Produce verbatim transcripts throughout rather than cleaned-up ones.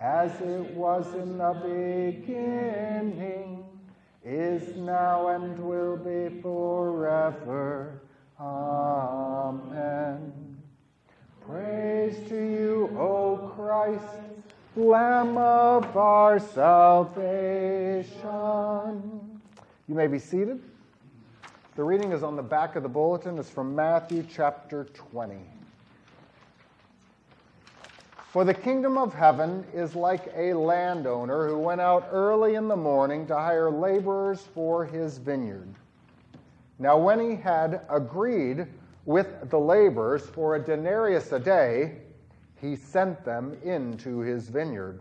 as it was in the beginning, is now, and will be forever. Amen. Praise to you, O Christ, Lamb of our salvation. You may be seated. The reading is on the back of the bulletin. It's from Matthew chapter twenty. For the kingdom of heaven is like a landowner who went out early in the morning to hire laborers for his vineyard. Now when he had agreed with the laborers for a denarius a day, he sent them into his vineyard.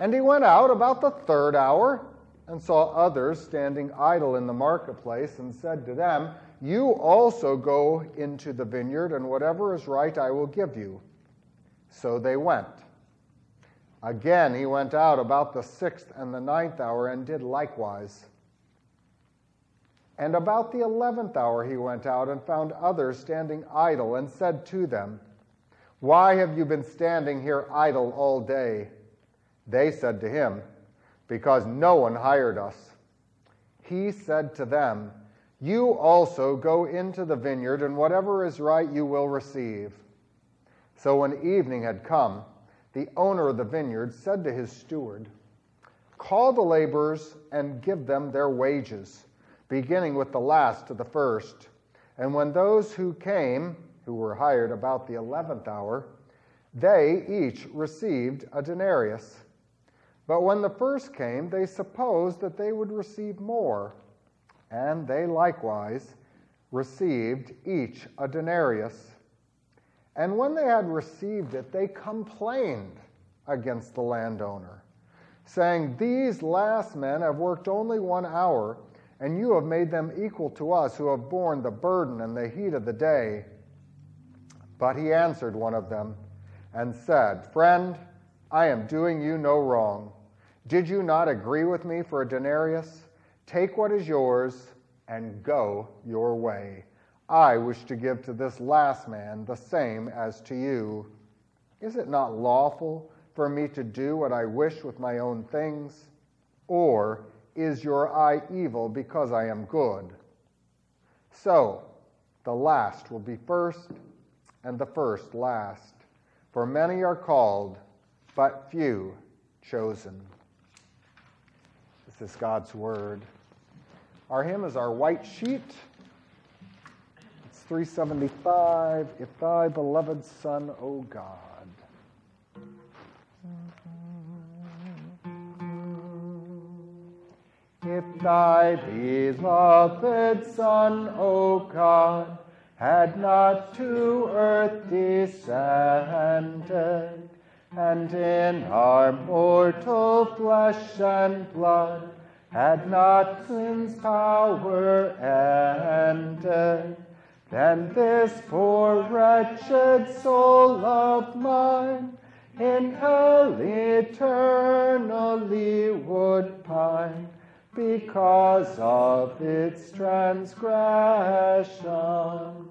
And he went out about the third hour and saw others standing idle in the marketplace and said to them, "You also go into the vineyard, and whatever is right I will give you." So they went. Again he went out about the sixth and the ninth hour and did likewise. And about the eleventh hour he went out and found others standing idle and said to them, "Why have you been standing here idle all day?" They said to him, "Because no one hired us." He said to them, "You also go into the vineyard, and whatever is right you will receive." So when evening had come, the owner of the vineyard said to his steward, "Call the laborers and give them their wages, beginning with the last to the first." And when those who came, who were hired about the eleventh hour, they each received a denarius. But when the first came, they supposed that they would receive more, and they likewise received each a denarius. And when they had received it, they complained against the landowner, saying, "These last men have worked only one hour, and you have made them equal to us who have borne the burden and the heat of the day." But he answered one of them and said, "Friend, I am doing you no wrong. Did you not agree with me for a denarius? Take what is yours and go your way. I wish to give to this last man the same as to you. Is it not lawful for me to do what I wish with my own things? Or is your eye evil because I am good? So the last will be first, and the first last. For many are called, but few chosen." This is God's word. Our hymn is our white sheet. three seventy-five, "If Thy Beloved Son, O God." If Thy beloved Son, O God, had not to earth descended, and in our mortal flesh and blood had not sin's power ended, then this poor wretched soul of mine in hell eternally would pine because of its transgression.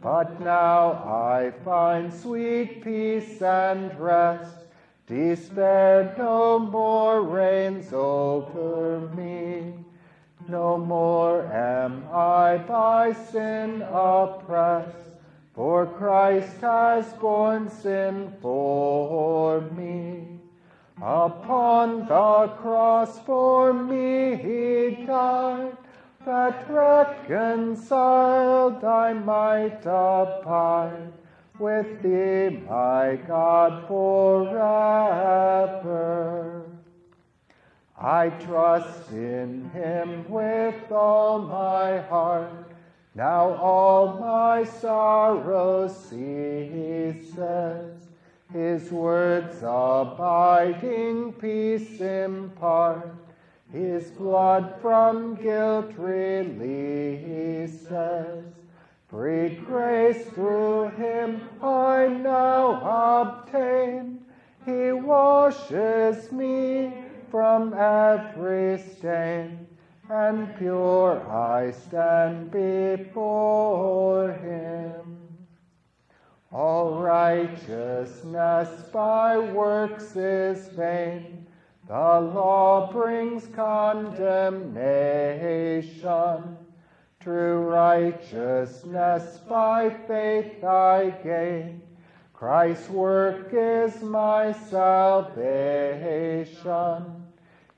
But now I find sweet peace and rest. Despair no more reigns over me. No more am I by sin oppressed, for Christ has borne sin for me. Upon the cross for me he died, that reconciled I might abide with thee, my God, forever. I trust in him with all my heart. Now all my sorrow ceases. His words abiding peace impart, His blood from guilt releases. Free grace through Him I now obtain, He washes me from every stain, and pure I stand before Him. All righteousness by works is vain, the law brings condemnation. True righteousness by faith I gain, Christ's work is my salvation.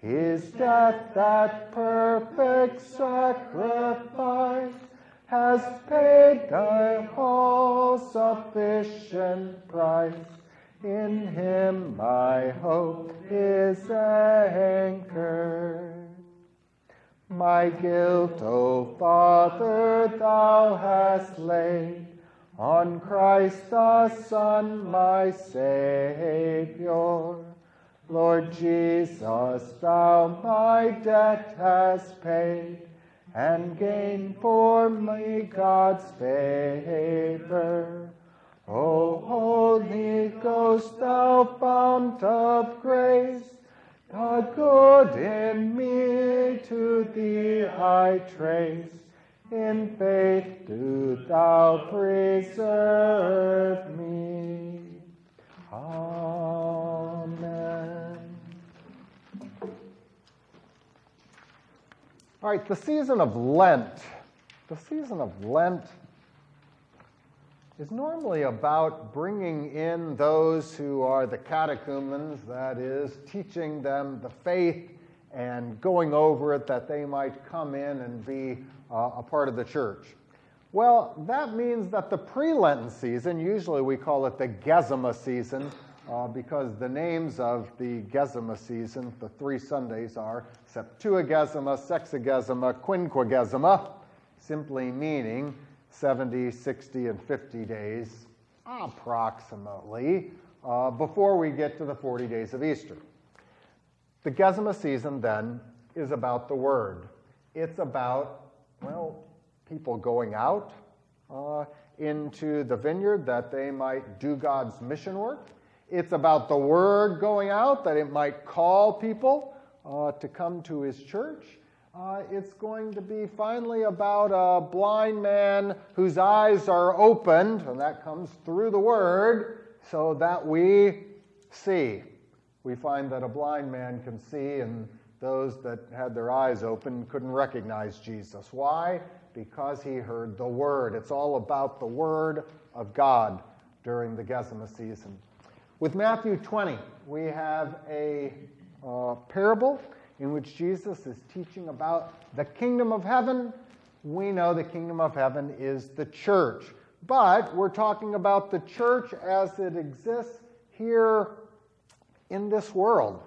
His death, that perfect sacrifice, has paid the all-sufficient price. In Him my hope is anchored. My guilt, O Father, Thou hast laid on Christ the Son, my Saviour. Lord Jesus, Thou my debt hast paid, and gain for me God's favour. O Holy Ghost, Thou fount of grace, the good in me to Thee I trace. In faith do Thou preserve me. Amen. All right, the season of Lent. The season of Lent is normally about bringing in those who are the catechumens, that is, teaching them the faith and going over it that they might come in and be uh, a part of the church. Well, that means that the pre-Lenten season, usually we call it the Gesima season, uh, because the names of the Gesima season, the three Sundays, are Septuagesima, Sexagesima, Quinquagesima, simply meaning seventy, sixty, and fifty days, approximately, uh, before we get to the forty days of Easter. The Gesima season, then, is about the Word. It's about, well, people going out uh, into the vineyard that they might do God's mission work. It's about the Word going out that it might call people uh, to come to His church. Uh, it's going to be finally about a blind man whose eyes are opened, and that comes through the Word, so that we see. We find that a blind man can see, and those that had their eyes open couldn't recognize Jesus. Why? Because he heard the Word. It's all about the Word of God during the Gesima season. With Matthew twenty, we have a uh, parable in which Jesus is teaching about the kingdom of heaven. We know the kingdom of heaven is the church, but we're talking about the church as it exists here in this world.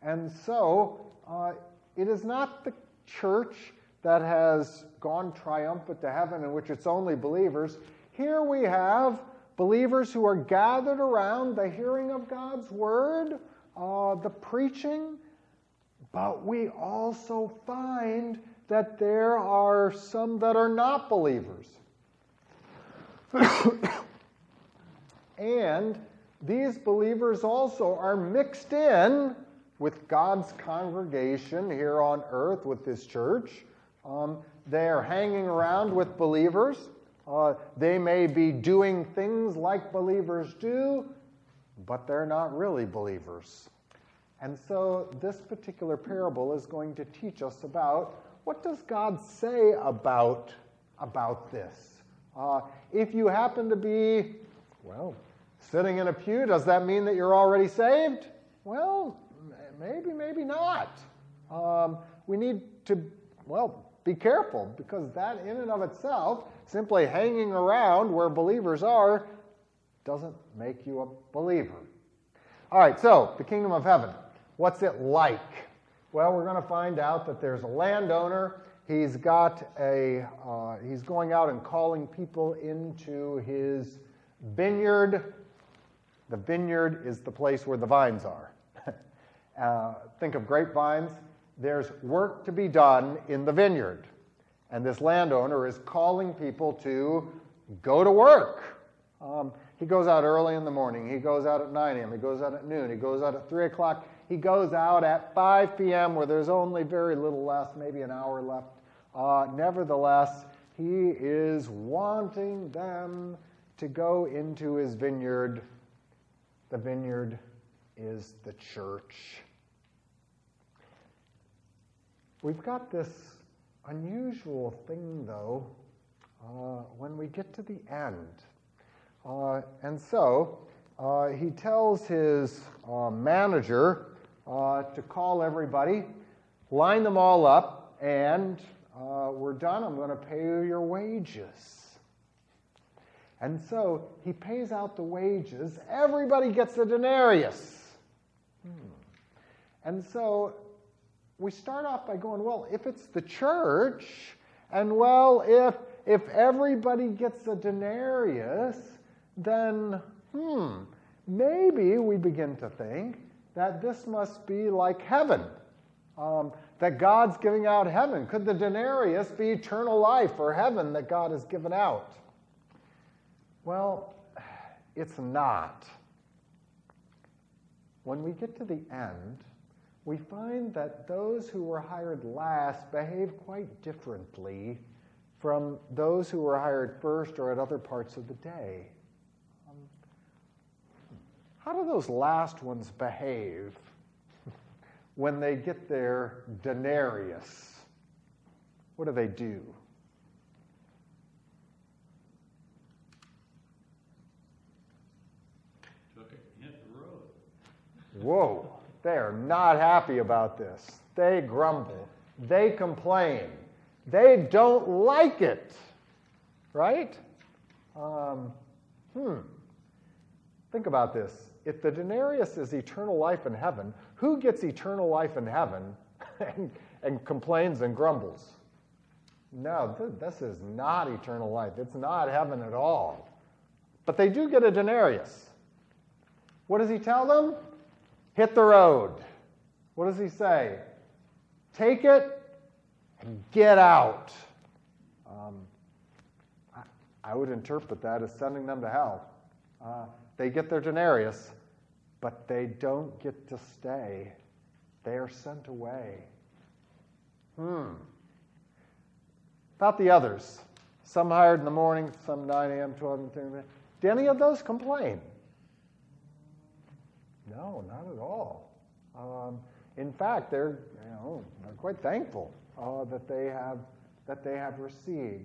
And so uh, it is not the church that has gone triumphant to heaven in which it's only believers. Here we have believers who are gathered around the hearing of God's word, uh, the preaching. But we also find that there are some that are not believers. And these believers also are mixed in with God's congregation here on earth, with His church. Um, they are hanging around with believers. Uh, they may be doing things like believers do, but they're not really believers. And so this particular parable is going to teach us about what does God say about, about this. Uh, if you happen to be, well, sitting in a pew, does that mean that you're already saved? Well, maybe, maybe not. Um, we need to, well, be careful, because that in and of itself, simply hanging around where believers are, doesn't make you a believer. All right, so the kingdom of heaven. What's it like? Well, we're going to find out that there's a landowner. He's got a, uh, he's going out and calling people into his vineyard. The vineyard is the place where the vines are. uh, think of grapevines. There's work to be done in the vineyard. And this landowner is calling people to go to work. Um, he goes out early in the morning. He goes out at nine a.m. He goes out at noon. He goes out at three o'clock. He goes out at five p.m. where there's only very little left, maybe an hour left. Uh, nevertheless, he is wanting them to go into his vineyard. The vineyard is the church. We've got this unusual thing, though, uh, when we get to the end. Uh, and so uh, he tells his uh, manager uh, to call everybody, line them all up, and uh, we're done. I'm going to pay you your wages. And so he pays out the wages. Everybody gets a denarius. Hmm. And so we start off by going, well, if it's the church, and well, if if everybody gets a denarius, then, hmm, maybe we begin to think that this must be like heaven, um, that God's giving out heaven. Could the denarius be eternal life or heaven that God has given out? Well, it's not. When we get to the end, we find that those who were hired last behave quite differently from those who were hired first or at other parts of the day. Um, how do those last ones behave when they get their denarius? What do they do? Whoa, they are not happy about this. They grumble. They complain. They don't like it. Right? Um, hmm. Think about this. If the denarius is eternal life in heaven, who gets eternal life in heaven and, and complains and grumbles? No, th- this is not eternal life. It's not heaven at all. But they do get a denarius. What does he tell them? Hit the road. What does he say? Take it and get out. Um, I, I would interpret that as sending them to hell. Uh, they get their denarius, but they don't get to stay. They are sent away. Hmm. About the others. Some hired in the morning, some nine a.m., twelve a.m., did any of those complain? No, not at all. Um, in fact, they're you know they're quite thankful uh, that they have that they have received.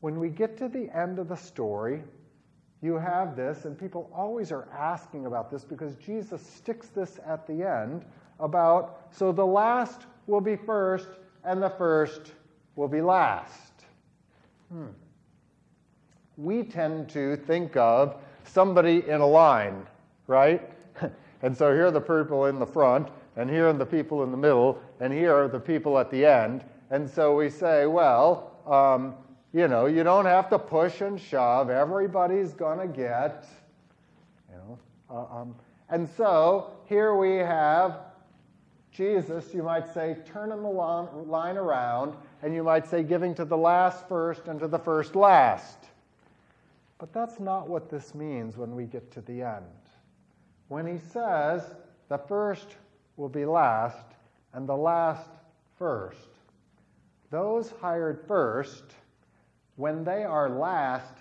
When we get to the end of the story, you have this, and people always are asking about this because Jesus sticks this at the end about so the last will be first and the first will be last. Hmm. We tend to think of somebody in a line, right? And so here are the people in the front, and here are the people in the middle, and here are the people at the end. And so we say, well, um, you know, you don't have to push and shove. Everybody's going to get, you know. Uh, um, and so here we have Jesus, you might say, turning the line around, and you might say giving to the last first and to the first last. But that's not what this means when we get to the end. When he says, the first will be last, and the last first. Those hired first, when they are last,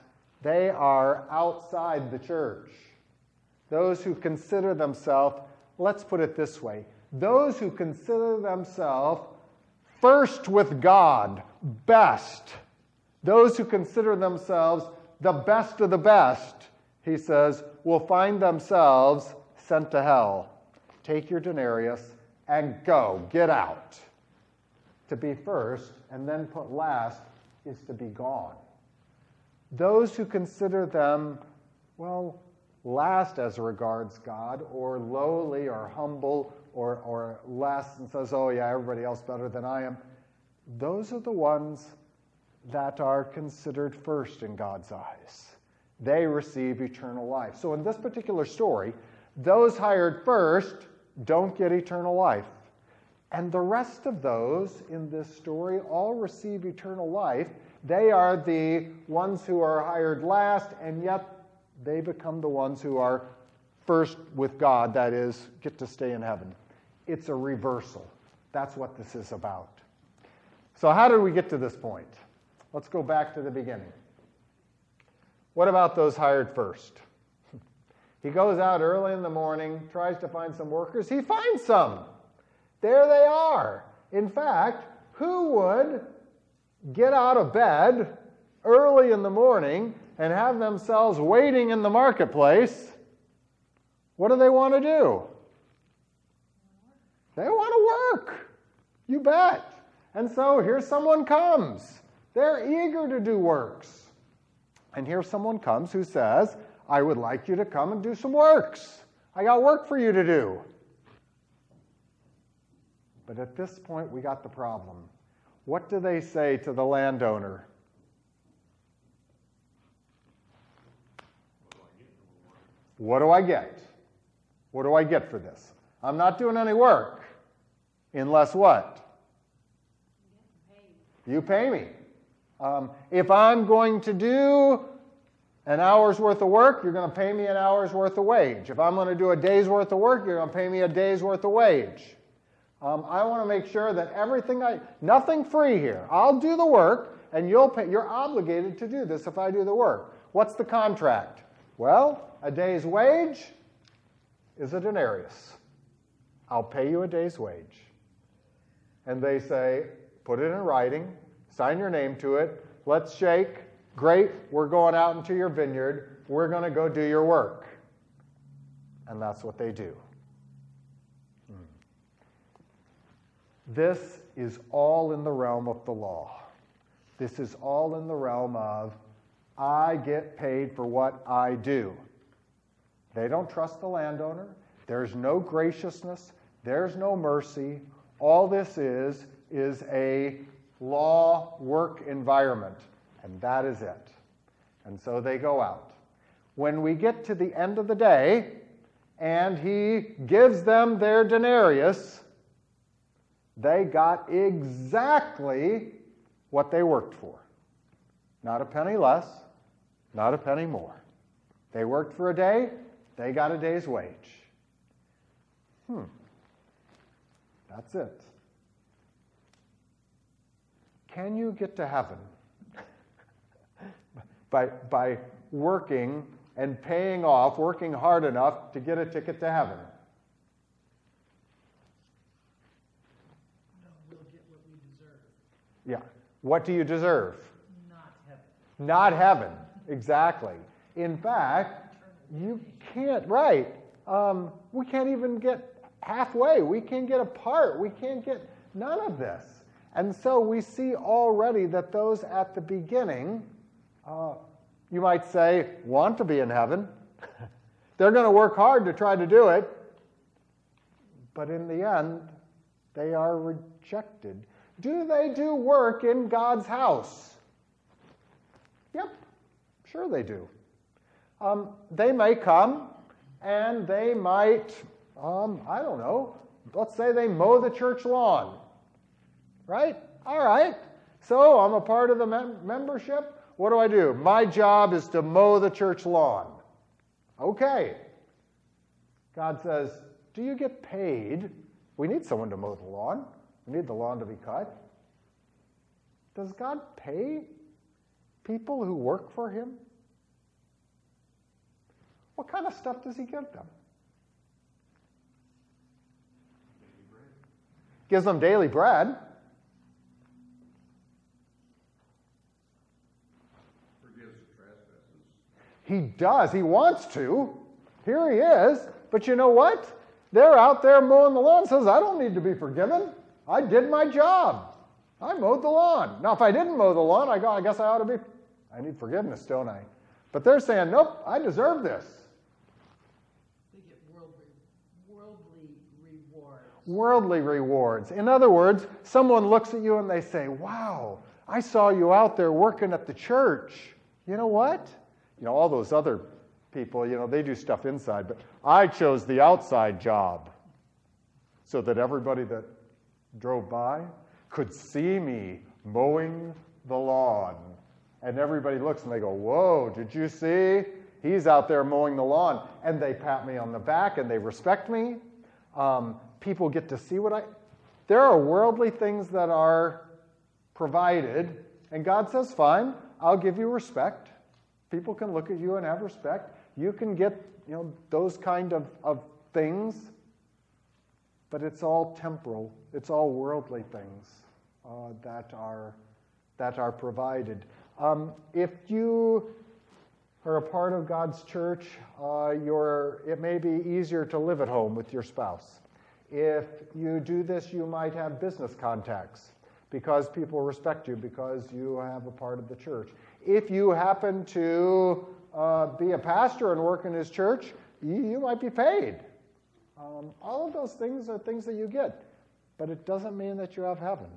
they are outside the church. Those who consider themselves, let's put it this way, those who consider themselves first with God, best, those who consider themselves the best of the best, he says, will find themselves sent to hell. Take your denarius and go. Get out. To be first and then put last is to be gone. Those who consider them, well, last as regards God, or lowly or humble or, or less, and says, oh yeah, everybody else better than I am, those are the ones that are considered first in God's eyes. they receive eternal life. So in this particular story, those hired first don't get eternal life. And the rest of those in this story all receive eternal life. They are the ones who are hired last, and yet they become the ones who are first with God, that is, get to stay in heaven. It's a reversal. That's what this is about. So how did we get to this point? Let's go back to the beginning. What about those hired first? He goes out early in the morning, tries to find some workers. He finds some. There they are. In fact, who would get out of bed early in the morning and have themselves waiting in the marketplace? What do they want to do? They want to work. You bet. And so here someone comes. They're eager to do works. And here someone comes who says, I would like you to come and do some works. I got work for you to do. But at this point, we got the problem. What do they say to the landowner? What do I get? What do I get for this? I'm not doing any work unless what? You pay me. Um, if I'm going to do an hour's worth of work, you're going to pay me an hour's worth of wage. If I'm going to do a day's worth of work, you're going to pay me a day's worth of wage. Um, I want to make sure that everything I, nothing free here. I'll do the work, and you'll pay, you're obligated to do this if I do the work. What's the contract? Well, a day's wage is a denarius. I'll pay you a day's wage. And they say, put it in writing. Sign your name to it. Let's shake. Great. We're going out into your vineyard. We're going to go do your work. And that's what they do. Hmm. This is all in the realm of the law. This is all in the realm of I get paid for what I do. They don't trust the landowner. There's no graciousness. There's no mercy. All this is is a law, work environment, and that is it. And so they go out. When we get to the end of the day, and he gives them their denarius, they got exactly what they worked for. Not a penny less, not a penny more. They worked for a day, they got a day's wage. Hmm. That's it. Can you get to heaven by, by working and paying off, working hard enough to get a ticket to heaven? No, we'll get what we deserve. Yeah. What do you deserve? Not heaven. Not heaven, exactly. In fact, you can't, right. Um, we can't even get halfway. We can't get a part. We can't get none of this. And so we see already that those at the beginning, uh, you might say, want to be in heaven. They're going to work hard to try to do it. But in the end, they are rejected. Do they do work in God's house? Yep, sure they do. Um, they may come and they might, um, I don't know, let's say they mow the church lawn. Right? All right. So I'm a part of the mem- membership. What do I do? My job is to mow the church lawn. Okay. God says, do you get paid? We need someone to mow the lawn. We need the lawn to be cut. Does God pay people who work for him? What kind of stuff does he give them? Gives them daily bread. He does. He wants to. Here he is. But you know what? They're out there mowing the lawn. Says, I don't need to be forgiven. I did my job. I mowed the lawn. Now, if I didn't mow the lawn, I go, I guess I ought to be. I need forgiveness, don't I? But they're saying, nope, I deserve this. We get worldly, worldly rewards. Worldly rewards. In other words, someone looks at you and they say, wow, I saw you out there working at the church. You know what? you know, all those other people, you know, they do stuff inside, but I chose the outside job so that everybody that drove by could see me mowing the lawn. And everybody looks and they go, whoa, did you see? He's out there mowing the lawn. And they pat me on the back and they respect me. Um, people get to see what I... There are worldly things that are provided, and God says, fine, I'll give you respect. People can look at you and have respect. You can get, you know, those kind of, of things, but it's all temporal. It's all worldly things uh, that are that are provided. Um, if you are a part of God's church, uh, you're, it may be easier to live at home with your spouse. If you do this, you might have business contacts because people respect you because you have a part of the church. If you happen to uh, be a pastor and work in his church, you, you might be paid. Um, all of those things are things that you get, but it doesn't mean that you have heaven.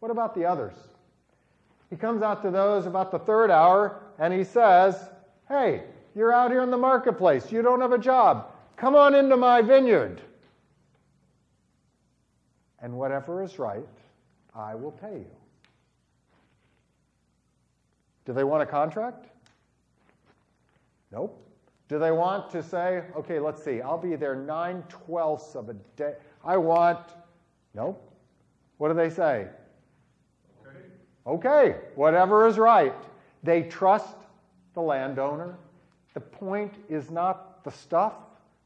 What about the others? He comes out to those about the third hour, and he says, hey, you're out here in the marketplace. You don't have a job. Come on into my vineyard. And whatever is right, I will pay you. Do they want a contract? Nope. Do they want to say, okay, let's see, I'll be there nine twelfths of a day. I want, nope. What do they say? Okay. Okay, whatever is right. They trust the landowner. The point is not the stuff.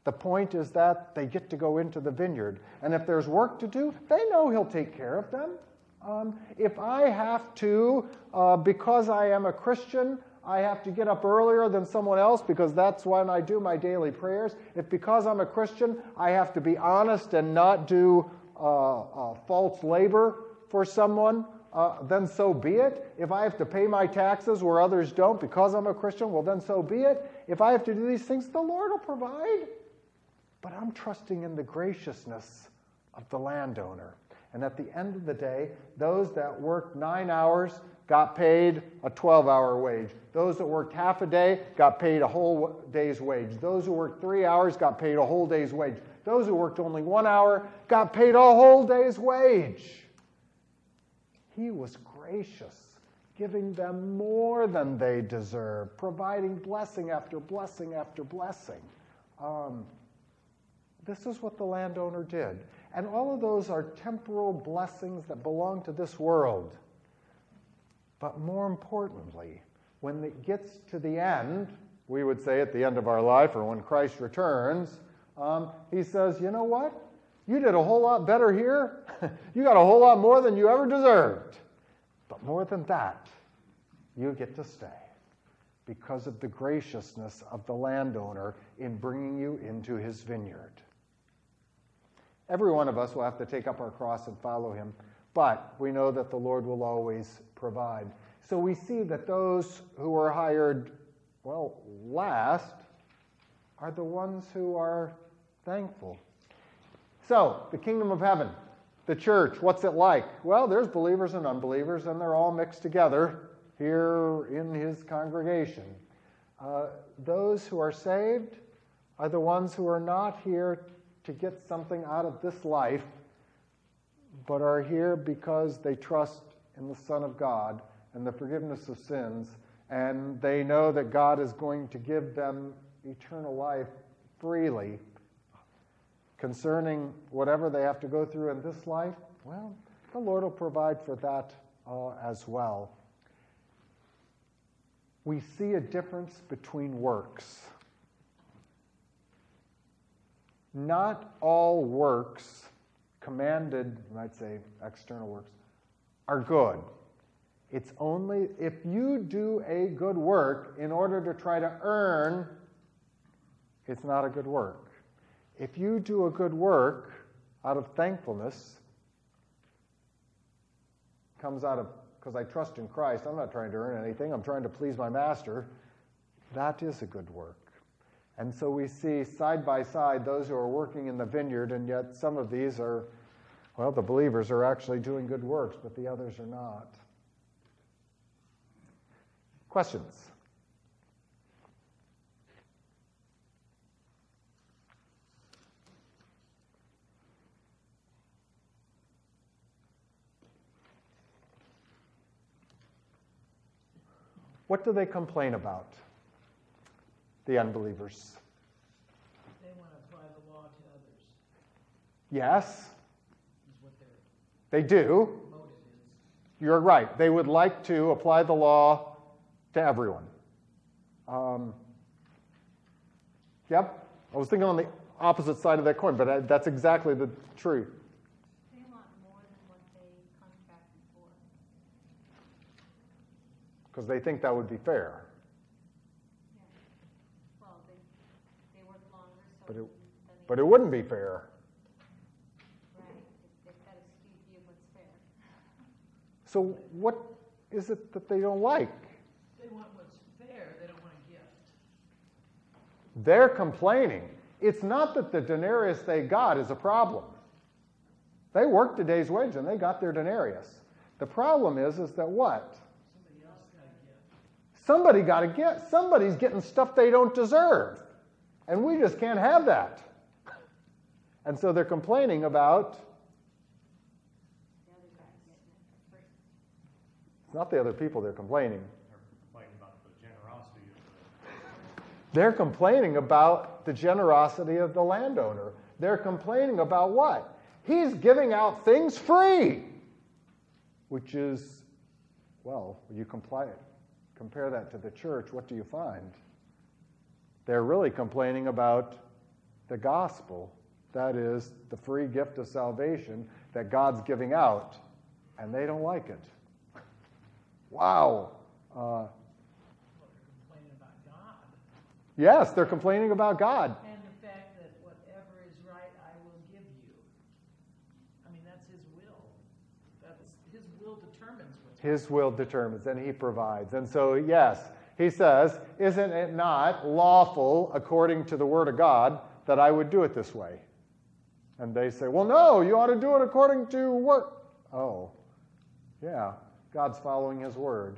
The point is that they get to go into the vineyard. And if there's work to do, they know he'll take care of them. Um, if I have to, uh, because I am a Christian, I have to get up earlier than someone else because that's when I do my daily prayers. If because I'm a Christian, I have to be honest and not do uh, uh, false labor for someone, uh, then so be it. If I have to pay my taxes where others don't because I'm a Christian, well, then so be it. If I have to do these things, the Lord will provide. But I'm trusting in the graciousness of the landowner. And at the end of the day, those that worked nine hours got paid a twelve-hour wage. Those that worked half a day got paid a whole day's wage. Those who worked three hours got paid a whole day's wage. Those who worked only one hour got paid a whole day's wage. He was gracious, giving them more than they deserve, providing blessing after blessing after blessing. Um, this is what the landowner did. And all of those are temporal blessings that belong to this world. But more importantly, when it gets to the end, we would say at the end of our life or when Christ returns, um, he says, you know what? You did a whole lot better here. You got a whole lot more than you ever deserved. But more than that, you get to stay because of the graciousness of the landowner in bringing you into his vineyard. Every one of us will have to take up our cross and follow him, but we know that the Lord will always provide. So we see that those who are hired, well, last, are the ones who are thankful. So, the kingdom of heaven, the church, what's it like? Well, there's believers and unbelievers, and they're all mixed together here in his congregation. Uh, those who are saved are the ones who are not here to get something out of this life, but are here because they trust in the Son of God and the forgiveness of sins, and they know that God is going to give them eternal life freely. Concerning whatever they have to go through in this life, well, the Lord will provide for that uh, as well. We see a difference between works. Not all works, commanded, you might say external works, are good. It's only if you do a good work in order to try to earn, it's not a good work. If you do a good work out of thankfulness, comes out of, because I trust in Christ, I'm not trying to earn anything, I'm trying to please my master, that is a good work. And so we see side by side those who are working in the vineyard, and yet some of these are, well, the believers are actually doing good works, but the others are not. Questions? What do they complain about? The unbelievers. They want to apply the law to others. Yes. Is what they do. Motive is. You're right. They would like to apply the law to everyone. Um, yep. I was thinking on the opposite side of that coin, but I, that's exactly the truth. They want more than what they contracted for. Because they think that would be fair. But it, but it wouldn't be fair. Right. They've got a skewed view of what's fair. So what is it that they don't like? They want what's fair. They don't want a gift. They're complaining. It's not that the denarius they got is a problem. They worked a day's wage and they got their denarius. The problem is, is that what? Somebody else got a gift. Somebody got a gift. Somebody's getting stuff they don't deserve. And we just can't have that. And so they're complaining about it's not the other people they're complaining. They're complaining about the generosity of the They're complaining about the generosity of the landowner. They're complaining about what? He's giving out things free. Which is, well, you comply compare that to the church, what do you find? They're really complaining about the gospel, that is, the free gift of salvation that God's giving out, and they don't like it. Wow. Uh, well, they're complaining about God. Yes, they're complaining about God. And the fact that whatever is right, I will give you. I mean, that's His will. That's His will determines what's right. His will determines, and He provides. And so, yes. He says, isn't it not lawful, according to the word of God, that I would do it this way? And they say, well, no, you ought to do it according to what? Oh, yeah, God's following His word.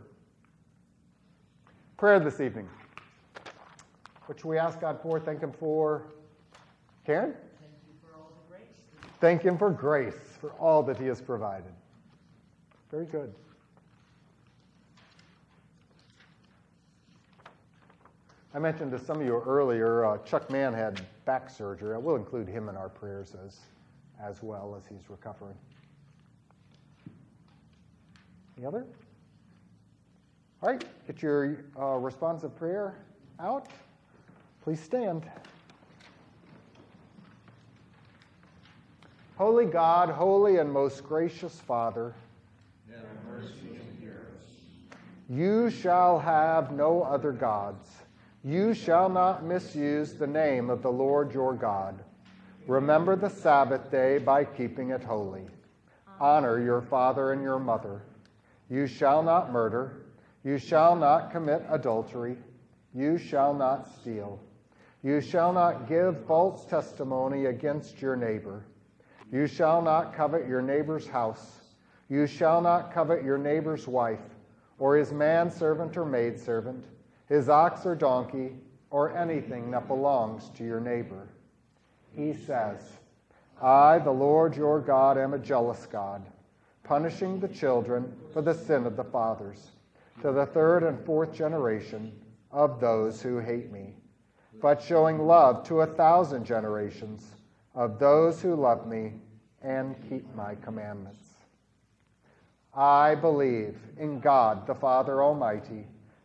Prayer this evening. What should we ask God for? Thank Him for, Karen? Thank you for all the grace. Thank Him for grace, for all that He has provided. Very good. I mentioned to some of you earlier, uh, Chuck Mann had back surgery. I will include him in our prayers as, as well as he's recovering. Any other? All right, get your uh, responsive prayer out. Please stand. Holy God, holy and most gracious Father, have mercy and hear us. You shall have no other gods. You shall not misuse the name of the Lord your God. Remember the Sabbath day by keeping it holy. Honor your father and your mother. You shall not murder. You shall not commit adultery. You shall not steal. You shall not give false testimony against your neighbor. You shall not covet your neighbor's house. You shall not covet your neighbor's wife, or his manservant or maidservant, his ox or donkey, or anything that belongs to your neighbor. He says, I, the Lord your God, am a jealous God, punishing the children for the sin of the fathers, to the third and fourth generation of those who hate me, but showing love to a thousand generations of those who love me and keep my commandments. I believe in God, the Father Almighty,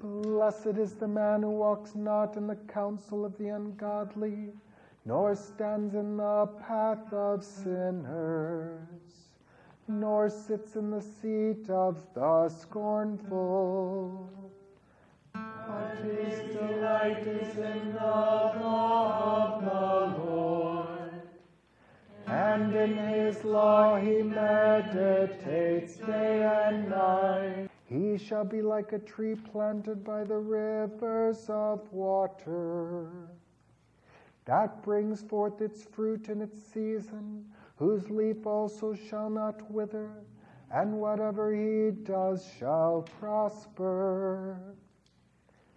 Blessed is the man who walks not in the counsel of the ungodly, nor stands in the path of sinners, nor sits in the seat of the scornful. But his delight is in the law of the Lord, and in his law he meditates day and night. He shall be like a tree planted by the rivers of water, that brings forth its fruit in its season, whose leaf also shall not wither, and whatever he does shall prosper.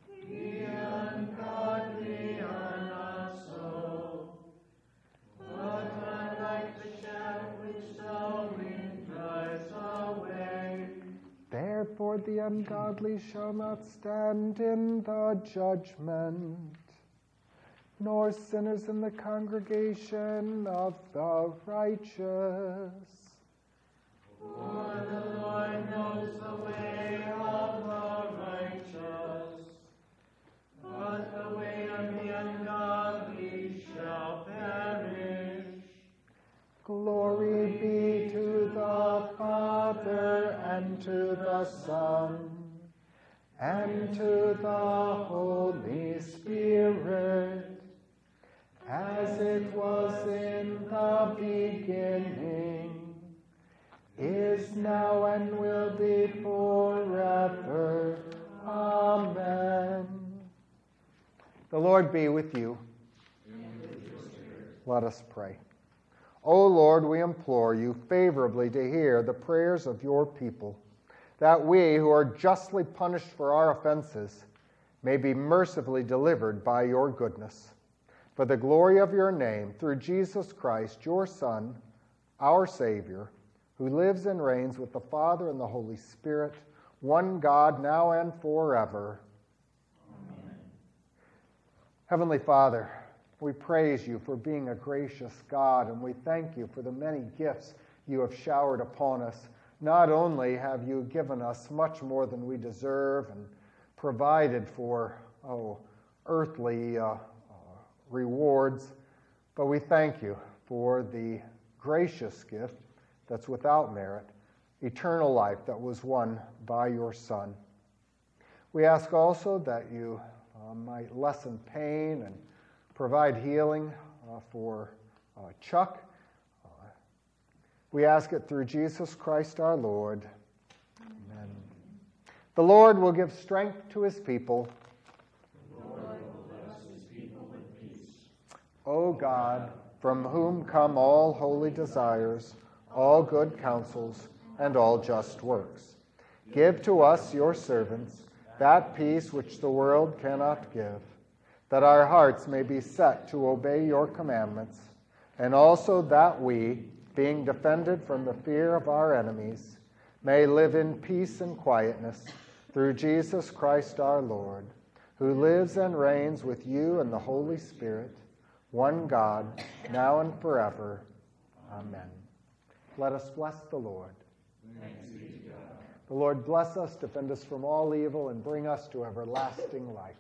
The ungodly are not so, but are like the shadow which the wind drives away. Therefore the ungodly shall not stand in the judgment, nor sinners in the congregation of the righteous. For the Lord knows the way of the righteous, but the way of the ungodly shall perish. Glory be to the Father, and to the Son, and to the Holy Spirit, as it was in the beginning, is now, and will be forever. Amen. The Lord be with you. And with your spirit. Let us pray. O Lord, we implore you favorably to hear the prayers of your people, that we who are justly punished for our offenses may be mercifully delivered by your goodness. For the glory of your name, through Jesus Christ, your Son, our Savior, who lives and reigns with the Father and the Holy Spirit, one God, now and forever. Amen. Heavenly Father, we praise you for being a gracious God, and we thank you for the many gifts you have showered upon us. Not only have you given us much more than we deserve and provided for, oh, earthly uh, rewards, but we thank you for the gracious gift that's without merit, eternal life that was won by your Son. We ask also that you uh, might lessen pain and provide healing uh, for uh, Chuck. Uh, we ask it through Jesus Christ our Lord. Amen. The Lord will give strength to his people. O God, from whom come all holy desires, all good counsels, and all just works, give to us, your servants, that peace which the world cannot give, that our hearts may be set to obey your commandments, and also that we, being defended from the fear of our enemies, may live in peace and quietness through Jesus Christ our Lord, who lives and reigns with you and the Holy Spirit, one God, now and forever. Amen. Let us bless the Lord. Thanks be to God. The Lord bless us, defend us from all evil, and bring us to everlasting life.